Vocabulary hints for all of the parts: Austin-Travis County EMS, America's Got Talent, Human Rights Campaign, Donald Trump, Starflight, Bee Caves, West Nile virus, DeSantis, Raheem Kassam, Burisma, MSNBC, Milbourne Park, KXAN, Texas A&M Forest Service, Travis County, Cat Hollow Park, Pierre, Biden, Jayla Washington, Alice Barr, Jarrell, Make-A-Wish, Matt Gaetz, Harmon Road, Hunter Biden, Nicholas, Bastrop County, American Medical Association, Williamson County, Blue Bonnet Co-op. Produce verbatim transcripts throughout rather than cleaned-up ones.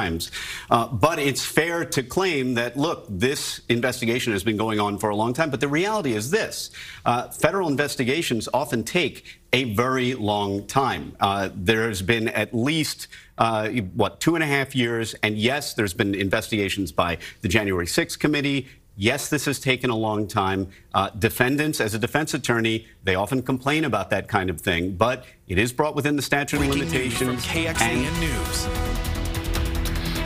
crimes. Uh, but it's fair to claim that, look, this investigation has been going on for a long time. But the reality is this. Uh, federal investigations often take a very long time. Uh, there has been at least, uh, what, two and a half years. And yes, there's been investigations by the January sixth committee. Yes, this has taken a long time. Uh, defendants, as a defense attorney, they often complain about that kind of thing. But it is brought within the statute of limitations. Breaking news from K X A N News.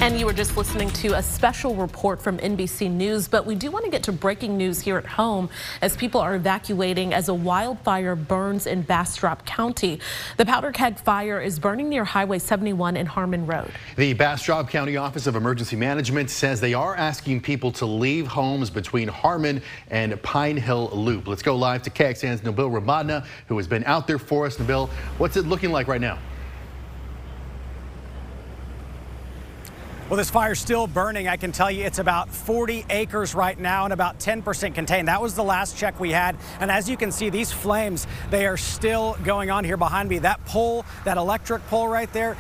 And you were just listening to a special report from N B C News, but we do want to get to breaking news here at home as people are evacuating as a wildfire burns in Bastrop County. The Powder Keg Fire is burning near Highway seventy-one and Harmon Road. The Bastrop County Office of Emergency Management says they are asking people to leave homes between Harmon and Pine Hill Loop. Let's go live to K X A N's Nabil Ramadna, who has been out there for us. Nabil, what's it looking like right now? Well, this fire's still burning. I can tell you it's about forty acres right now and about ten percent contained. That was the last check we had. And as you can see, these flames, they are still going on here behind me. That pole, that electric pole right there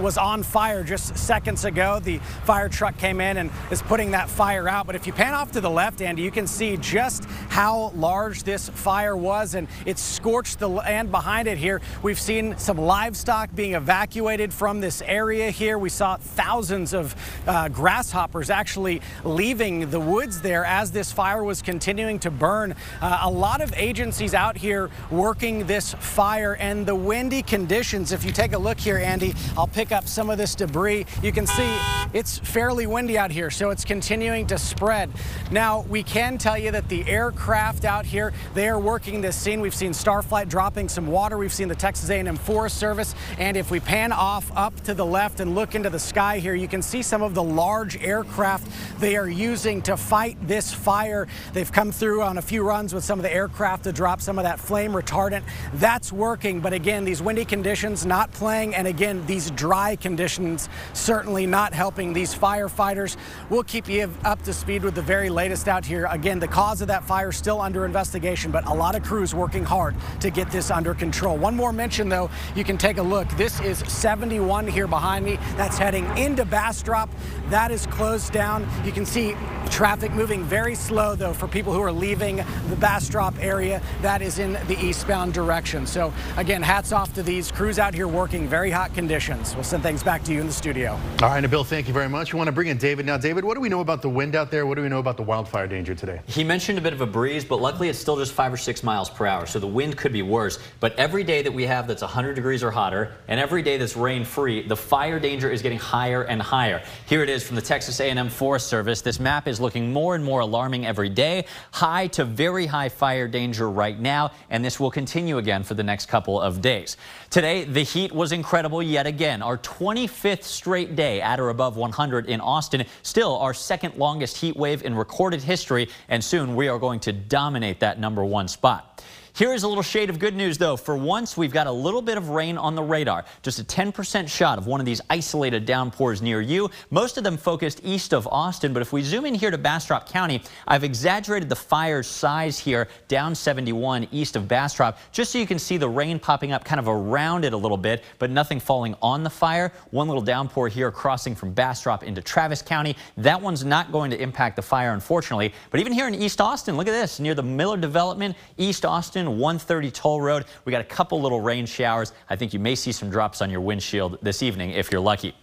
was on fire just seconds ago. The fire truck came in and is putting that fire out. But if you pan off to the left, Andy, you can see just how large this fire was. And it scorched the land behind it here. We've seen some livestock being evacuated from this area here. We saw thousands of uh, grasshoppers actually leaving the woods there as this fire was continuing to burn. Uh, a lot of agencies out here working this fire, and the windy conditions. If you take a look here, Andy, I'll pick up some of this debris. You can see it's fairly windy out here, so it's continuing to spread. Now, we can tell you that the aircraft out here, they are working this scene. We've seen Starflight dropping some water. We've seen the Texas A and M Forest Service. And if we pan off up to the left and look into the sky here, you can see some of the large aircraft they are using to fight this fire. They've come through on a few runs with some of the aircraft to drop some of that flame retardant. That's working, but again, these windy conditions not playing, and again, these dry conditions certainly not helping these firefighters. We'll keep you up to speed with the very latest out here. Again, the cause of that fire still under investigation, but a lot of crews working hard to get this under control. One more mention, though, you can take a look. This is seventy-one here behind me. That's heading into Bastrop. That is closed down. You can see traffic moving very slow, though, for people who are leaving the Bastrop area. That is in the eastbound direction. So again, hats off to these crews out here working very hot conditions. We'll send things back to you in the studio. All right, Nabil, thank you very much. We want to bring in David now. David, what do we know about the wind out there? What do we know about the wildfire danger today? He mentioned a bit of a breeze, but luckily it's still just five or six miles per hour, so the wind could be worse. But every day that we have that's one hundred degrees or hotter, and every day that's rain-free, the fire danger is getting higher and higher. Here it is from the Texas A and M Forest Service. This map is looking more and more alarming every day. High to very high fire danger right now, and this will continue again for the next couple of days. Today, the heat was incredible yet again. Our twenty-fifth straight day at or above one hundred in Austin, still our second longest heat wave in recorded history, and soon we are going to dominate that number one spot. Here is a little shade of good news, though. For once, we've got a little bit of rain on the radar. Just a ten percent shot of one of these isolated downpours near you. Most of them focused east of Austin, but if we zoom in here to Bastrop County, I've exaggerated the fire size here down seventy-one east of Bastrop, just so you can see the rain popping up kind of around it a little bit, but nothing falling on the fire. One little downpour here crossing from Bastrop into Travis County. That one's not going to impact the fire, unfortunately. But even here in East Austin, look at this, near the Miller development, East Austin, one thirty Toll Road. We got a couple little rain showers. I think you may see some drops on your windshield this evening if you're lucky.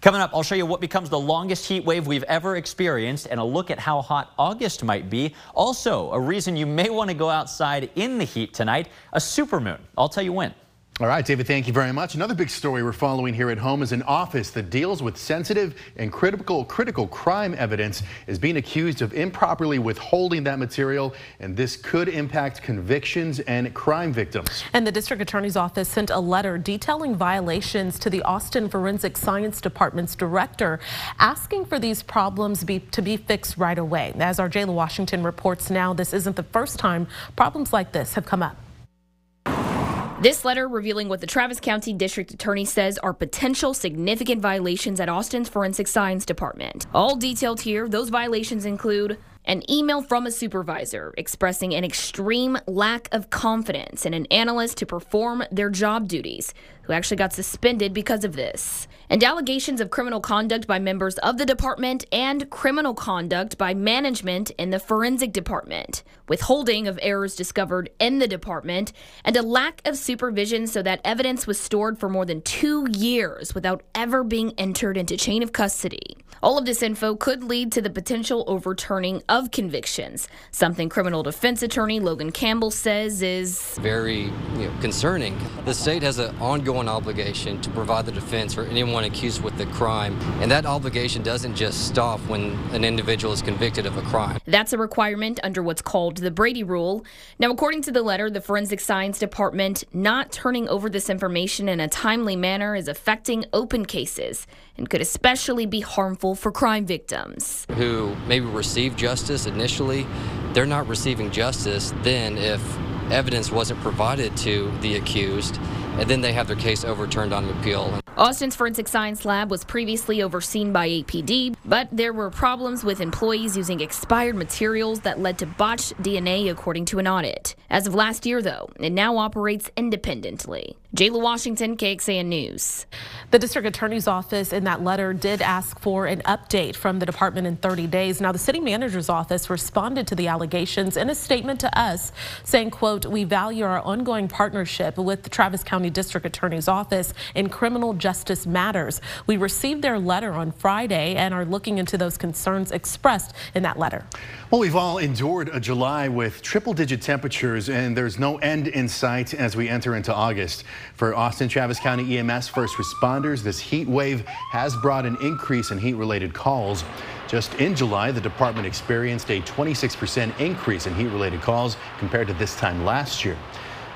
Coming up, I'll show you what becomes the longest heat wave we've ever experienced and a look at how hot August might be. Also, a reason you may want to go outside in the heat tonight, a supermoon. I'll tell you when. All right, David, thank you very much. Another big story we're following here at home is an office that deals with sensitive and critical critical crime evidence is being accused of improperly withholding that material, and this could impact convictions and crime victims. And the district attorney's office sent a letter detailing violations to the Austin Forensic Science Department's director, asking for these problems be, to be fixed right away. As our Jayla Washington reports now, this isn't the first time problems like this have come up. This letter revealing what the Travis County District Attorney says are potential significant violations at Austin's Forensic Science Department. All detailed here, those violations include An email from a supervisor expressing an extreme lack of confidence in an analyst to perform their job duties, who actually got suspended because of this. And allegations of criminal conduct by members of the department and criminal conduct by management in the forensic department, withholding of errors discovered in the department, and a lack of supervision so that evidence was stored for more than two years without ever being entered into chain of custody. All of this info could lead to the potential overturning of Of convictions, something criminal defense attorney Logan Campbell says is very you know, concerning. The state has an ongoing obligation to provide the defense for anyone accused with the crime, and that obligation doesn't just stop when an individual is convicted of a crime. That's a requirement under what's called the Brady Rule. Now, according to the letter, the forensic science department not turning over this information in a timely manner is affecting open cases and could especially be harmful for crime victims who maybe receive justice initially. They're not receiving justice then if evidence wasn't provided to the accused, and then they have their case overturned on appeal. Austin's Forensic Science Lab was previously overseen by A P D, but there were problems with employees using expired materials that led to botched D N A, according to an audit. As of last year, though, it now operates independently. Jayla Washington, K X A N News. The district attorney's office in that letter did ask for an update from the department in thirty days. Now, the city manager's office responded to the allegations in a statement to us saying, quote, "We value our ongoing partnership with the Travis County District Attorney's Office in criminal justice matters. We received their letter on Friday and are looking into those concerns expressed in that letter." Well, we've all endured a July with triple digit temperatures, and there's no end in sight as we enter into August. For Austin-Travis County E M S first responders, this heat wave has brought an increase in heat-related calls. Just in July, the department experienced a twenty-six percent increase in heat-related calls compared to this time last year.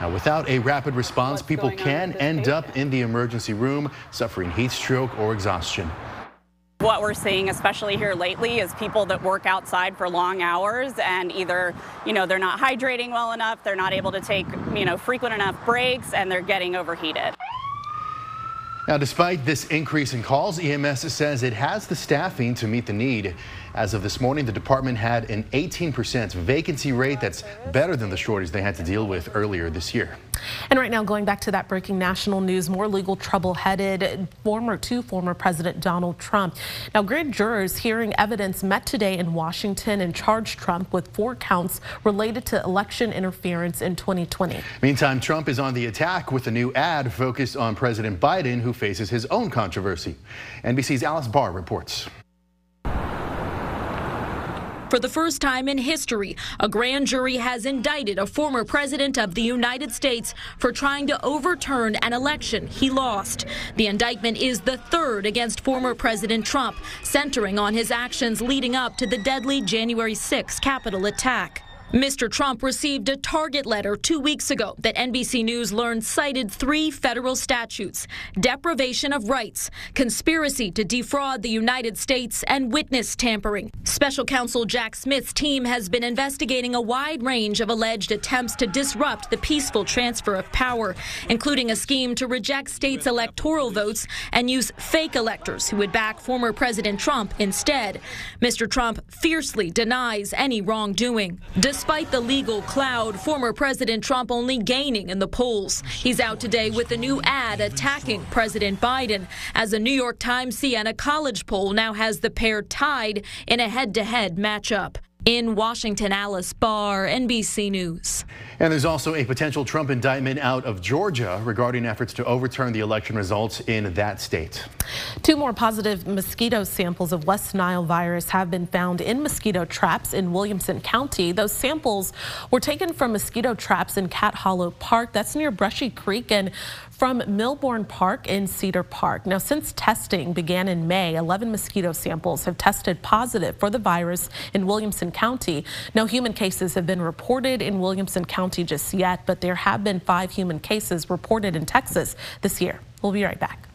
Now, without a rapid response, What's people can end state? up in the emergency room suffering heat stroke or exhaustion. What we're seeing, especially here lately, is people that work outside for long hours and either, you know, they're not hydrating well enough, they're not able to take, you know, frequent enough breaks, and they're getting overheated. Now, despite this increase in calls, E M S says it has the staffing to meet the need. As of this morning, the department had an eighteen percent vacancy rate. That's better than the shortage they had to deal with earlier this year. And right now, going back to that breaking national news, more legal trouble headed former to former President Donald Trump. Now, grand jurors hearing evidence met today in Washington and charged Trump with four counts related to election interference in twenty twenty. Meantime, Trump is on the attack with a new ad focused on President Biden, who faces his own controversy. N B C's Alice Barr reports. For the first time in history, a grand jury has indicted a former president of the United States for trying to overturn an election he lost. The indictment is the third against former President Trump, centering on his actions leading up to the deadly January sixth Capitol attack. Mister Trump received a target letter two weeks ago that N B C News learned cited three federal statutes: deprivation of rights, conspiracy to defraud the United States, and witness tampering. Special counsel Jack Smith's team has been investigating a wide range of alleged attempts to disrupt the peaceful transfer of power, including a scheme to reject states' electoral votes and use fake electors who would back former President Trump instead. Mister Trump fiercely denies any wrongdoing. Despite the legal cloud, former President Trump only gaining in the polls. He's out today with a new ad attacking President Biden, as a New York Times-Siena College poll now has the pair tied in a head-to-head matchup. In Washington, Alice Barr, N B C News. And there's also a potential Trump indictment out of Georgia regarding efforts to overturn the election results in that state. Two more positive mosquito samples of West Nile virus have been found in mosquito traps in Williamson County. Those samples were taken from mosquito traps in Cat Hollow Park, that's near Brushy Creek, and from Milbourne Park in Cedar Park. Now, since testing began in May, eleven mosquito samples have tested positive for the virus in Williamson County. No human cases have been reported in Williamson County just yet, but there have been five human cases reported in Texas this year. We'll be right back.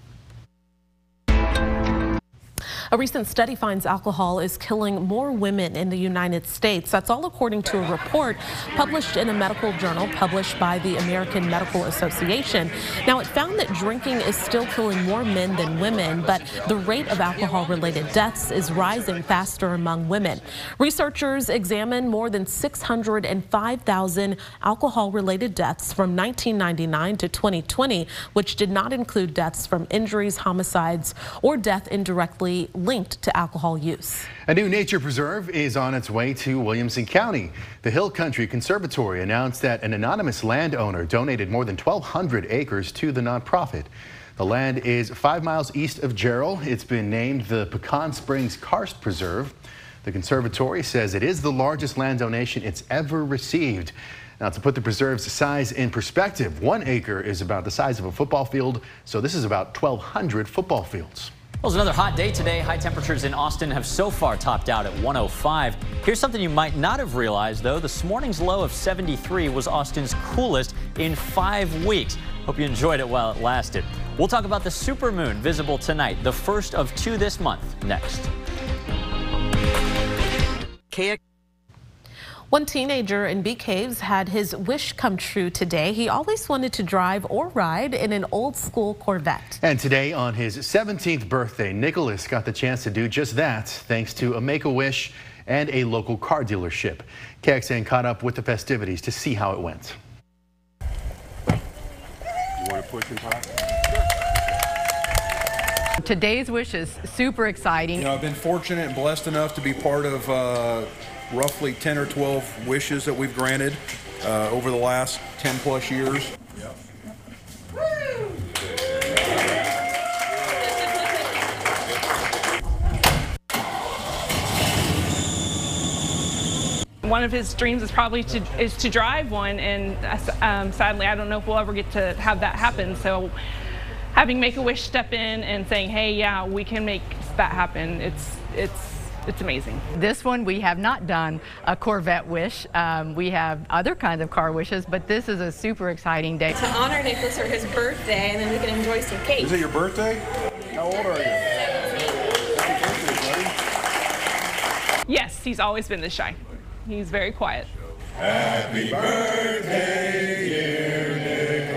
A recent study finds alcohol is killing more women in the United States. That's all according to a report published in a medical journal published by the American Medical Association. Now, it found that drinking is still killing more men than women, but the rate of alcohol-related deaths is rising faster among women. Researchers examined more than six hundred five thousand alcohol-related deaths from nineteen ninety-nine to twenty twenty, which did not include deaths from injuries, homicides, or death indirectly linked to alcohol use. A new nature preserve is on its way to Williamson County. The Hill Country Conservancy announced that an anonymous landowner donated more than twelve hundred acres to the nonprofit. The land is five miles east of Jarrell. It's been named the Pecan Springs Karst Preserve. The conservatory says it is the largest land donation it's ever received. Now, to put the preserve's size in perspective, one acre is about the size of a football field, so this is about twelve hundred football fields. Well, it's another hot day today. High temperatures in Austin have so far topped out at one oh five. Here's something you might not have realized, though. This morning's low of seventy-three was Austin's coolest in five weeks. Hope you enjoyed it while it lasted. We'll talk about the supermoon visible tonight, the first of two this month, next. K X A N. One teenager in Bee Caves had his wish come true today. He always wanted to drive or ride in an old school Corvette. And today on his seventeenth birthday, Nicholas got the chance to do just that thanks to a Make-A-Wish and a local car dealership. K X A N caught up with the festivities to see how it went. You want to push and pop? Today's wish is super exciting. You know, I've been fortunate and blessed enough to be part of uh, roughly ten or twelve wishes that we've granted uh, over the last ten plus years. Yeah. One of his dreams is probably to is to drive one, and um, sadly, I don't know if we'll ever get to have that happen. So, having Make-A-Wish step in and saying, "Hey, yeah, we can make that happen," it's it's. It's amazing. This one we have not done a Corvette wish. Um, we have other kinds of car wishes, but this is a super exciting day. To honor Nicholas for his birthday, and then we can enjoy some cake. Is it your birthday? How old are you? Happy birthday, buddy. Yes, he's always been this shy. He's very quiet. Happy birthday, dear Nicholas.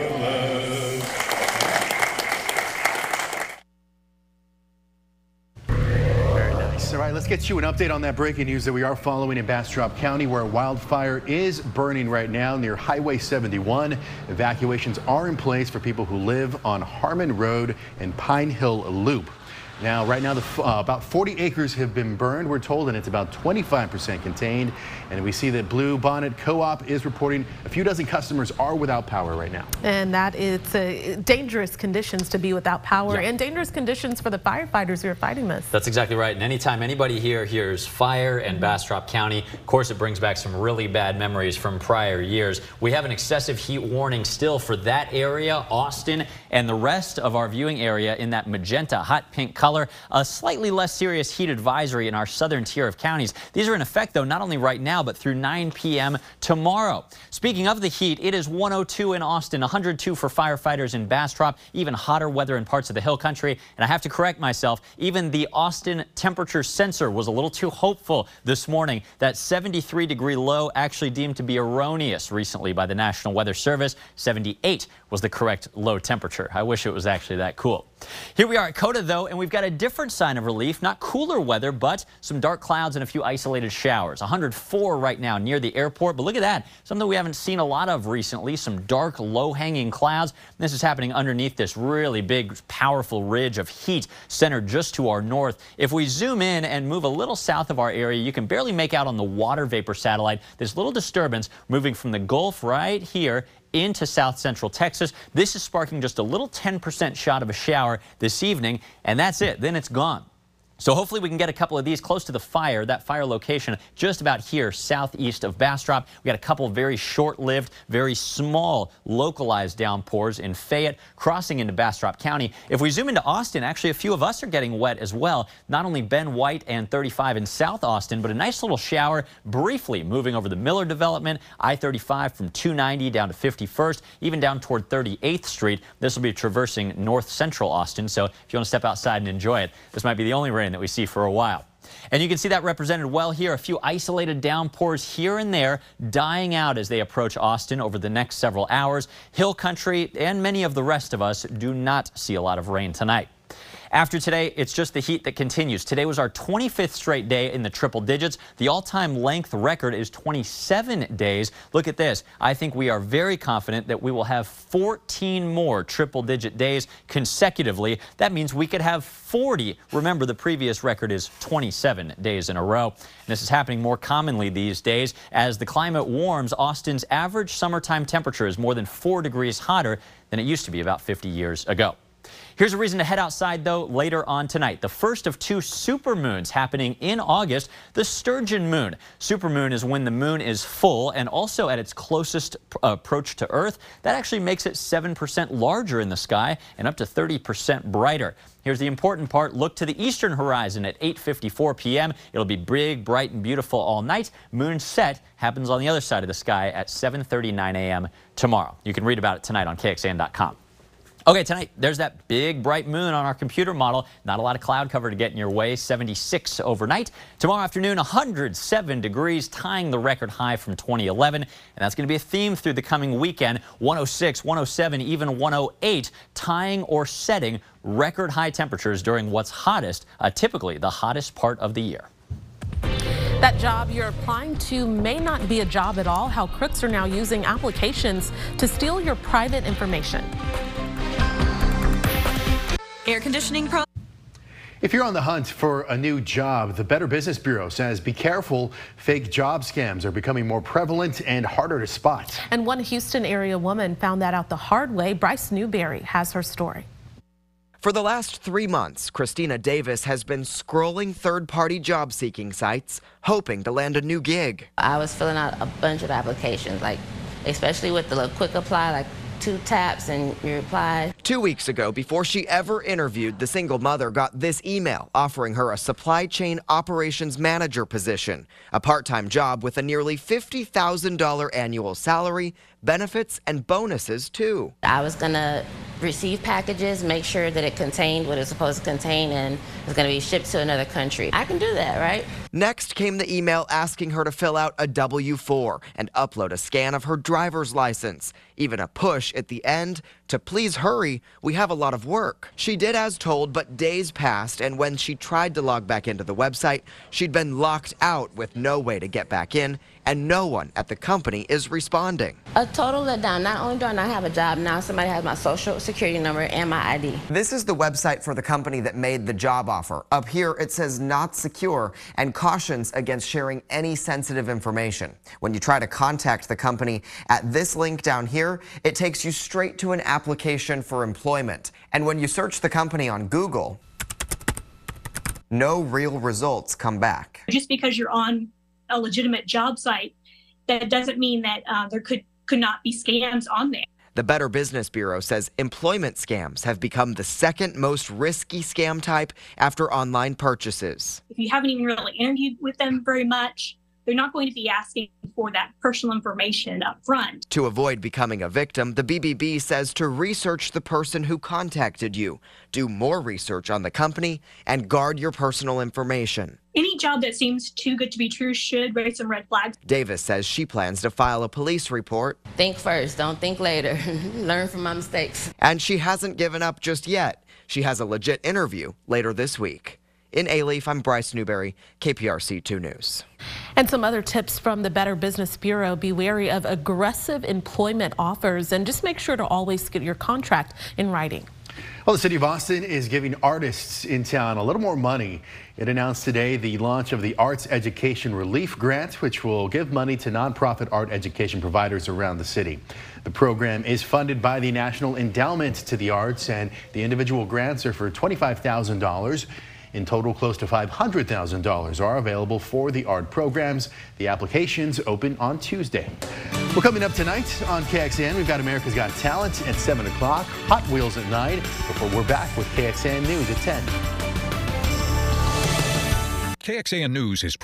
All right, let's get you an update on that breaking news that we are following in Bastrop County, where a wildfire is burning right now near Highway seventy-one. Evacuations are in place for people who live on Harmon Road and Pine Hill Loop. Now, right now, the, uh, about forty acres have been burned, we're told, and it's about twenty-five percent contained. And we see that Blue Bonnet Co-op is reporting a few dozen customers are without power right now. And that is uh, dangerous conditions to be without power, yeah. And dangerous conditions for the firefighters who are fighting this. That's exactly right. And anytime anybody here hears fire in mm-hmm. Bastrop County, of course, it brings back some really bad memories from prior years. We have an excessive heat warning still for that area, Austin, and the rest of our viewing area in that magenta, hot pink color. A slightly less serious heat advisory in our southern tier of counties. These are in effect, though, not only right now, but through nine p m tomorrow. Speaking of the heat, it is one oh two in Austin, one hundred two for firefighters in Bastrop, even hotter weather in parts of the Hill Country. And I have to correct myself, even the Austin temperature sensor was a little too hopeful this morning. That seventy-three degree low actually deemed to be erroneous recently by the National Weather Service. seventy-eight was the correct low temperature. I wish it was actually that cool. Here we are at COTA, though, and we've got a different sign of relief, not cooler weather, but some dark clouds and a few isolated showers. one hundred four right now near the airport, but look at that, something we haven't seen a lot of recently, some dark, low-hanging clouds. This is happening underneath this really big, powerful ridge of heat centered just to our north. If we zoom in and move a little south of our area, you can barely make out on the water vapor satellite this little disturbance moving from the Gulf right here into south central Texas. This is sparking just a little ten percent shot of a shower this evening, and that's it. Then it's gone. So hopefully we can get a couple of these close to the fire, that fire location just about here southeast of Bastrop. We got a couple very short-lived, very small localized downpours in Fayette crossing into Bastrop County. If we zoom into Austin, actually a few of us are getting wet as well. Not only Ben White and thirty-five in South Austin, but a nice little shower briefly moving over the Miller development, I thirty-five from two ninety down to fifty-first, even down toward thirty-eighth Street. This will be traversing north central Austin, so if you want to step outside and enjoy it, this might be the only rain rain that we see for a while. And you can see that represented well here, a few isolated downpours here and there dying out as they approach Austin over the next several hours. Hill Country and many of the rest of us do not see a lot of rain tonight. After today, it's just the heat that continues. Today was our twenty-fifth straight day in the triple digits. The all-time length record is twenty-seven days. Look at this. I think we are very confident that we will have fourteen more triple-digit days consecutively. That means we could have forty. Remember, the previous record is twenty-seven days in a row. And this is happening more commonly these days. As the climate warms, Austin's average summertime temperature is more than four degrees hotter than it used to be about fifty years ago. Here's a reason to head outside, though, later on tonight. The first of two supermoons happening in August, the Sturgeon Moon. Supermoon is when the moon is full and also at its closest approach to Earth. That actually makes it seven percent larger in the sky and up to thirty percent brighter. Here's the important part. Look to the eastern horizon at eight fifty-four p m It'll be big, bright, and beautiful all night. Moonset happens on the other side of the sky at seven thirty-nine a m tomorrow. You can read about it tonight on K X A N dot com. Okay, tonight, there's that big, bright moon on our computer model. Not a lot of cloud cover to get in your way, seventy-six overnight. Tomorrow afternoon, one hundred seven degrees, tying the record high from twenty eleven. And that's going to be a theme through the coming weekend, one oh six, one oh seven, even one oh eight, tying or setting record high temperatures during what's hottest, uh, typically the hottest part of the year. That job you're applying to may not be a job at all. How crooks are now using applications to steal your private information. Air conditioning problem. If you're on the hunt for a new job, the Better Business Bureau says be careful. Fake job scams are becoming more prevalent and harder to spot. And one Houston area woman found that out the hard way. Bryce Newberry has her story. For the last three months, Christina Davis has been scrolling third-party job-seeking sites, hoping to land a new gig. I was filling out a bunch of applications, like especially with the little quick apply, like two taps and you reply. Two weeks ago, before she ever interviewed, the single mother got this email offering her a supply chain operations manager position, a part-time job with a nearly fifty thousand dollar annual salary, benefits, and bonuses, too. I was going to receive packages, make sure that it contained what it's supposed to contain, and it's going to be shipped to another country. I can do that, right? Next came the email asking her to fill out a W four and upload a scan of her driver's license. Even a push at the end to please hurry, we have a lot of work. She did as told, but days passed, and when she tried to log back into the website, she'd been locked out with no way to get back in, and no one at the company is responding. A total letdown. Not only do I not have a job, now somebody has my social security number and my I D. This is the website for the company that made the job offer. Up here, it says not secure and cautions against sharing any sensitive information. When you try to contact the company at this link down here, it takes you straight to an application for employment. And when you search the company on Google, no real results come back. Just because you're on a legitimate job site, that doesn't mean that uh, there could could not be scams on there. The Better Business Bureau says employment scams have become the second most risky scam type after online purchases. If you haven't even really interviewed with them very much, they're not going to be asking for that personal information up front. To avoid becoming a victim, the B B B says to research the person who contacted you, do more research on the company, and guard your personal information. Any job that seems too good to be true should raise some red flags. Davis says she plans to file a police report. Think first, don't think later. Learn from my mistakes. And she hasn't given up just yet. She has a legit interview later this week. In A-Leaf, I'm Bryce Newberry, K P R C two News. And some other tips from the Better Business Bureau. Be wary of aggressive employment offers and just make sure to always get your contract in writing. Well, the city of Austin is giving artists in town a little more money. It announced today the launch of the Arts Education Relief Grant, which will give money to nonprofit art education providers around the city. The program is funded by the National Endowment to the Arts, and the individual grants are for twenty-five thousand dollars. In total, close to five hundred thousand dollars are available for the art programs. The applications open on Tuesday. Well, coming up tonight on K X A N, we've got America's Got Talent at seven o'clock, Hot Wheels at nine, before we're back with K X A N News at ten. K X A N News is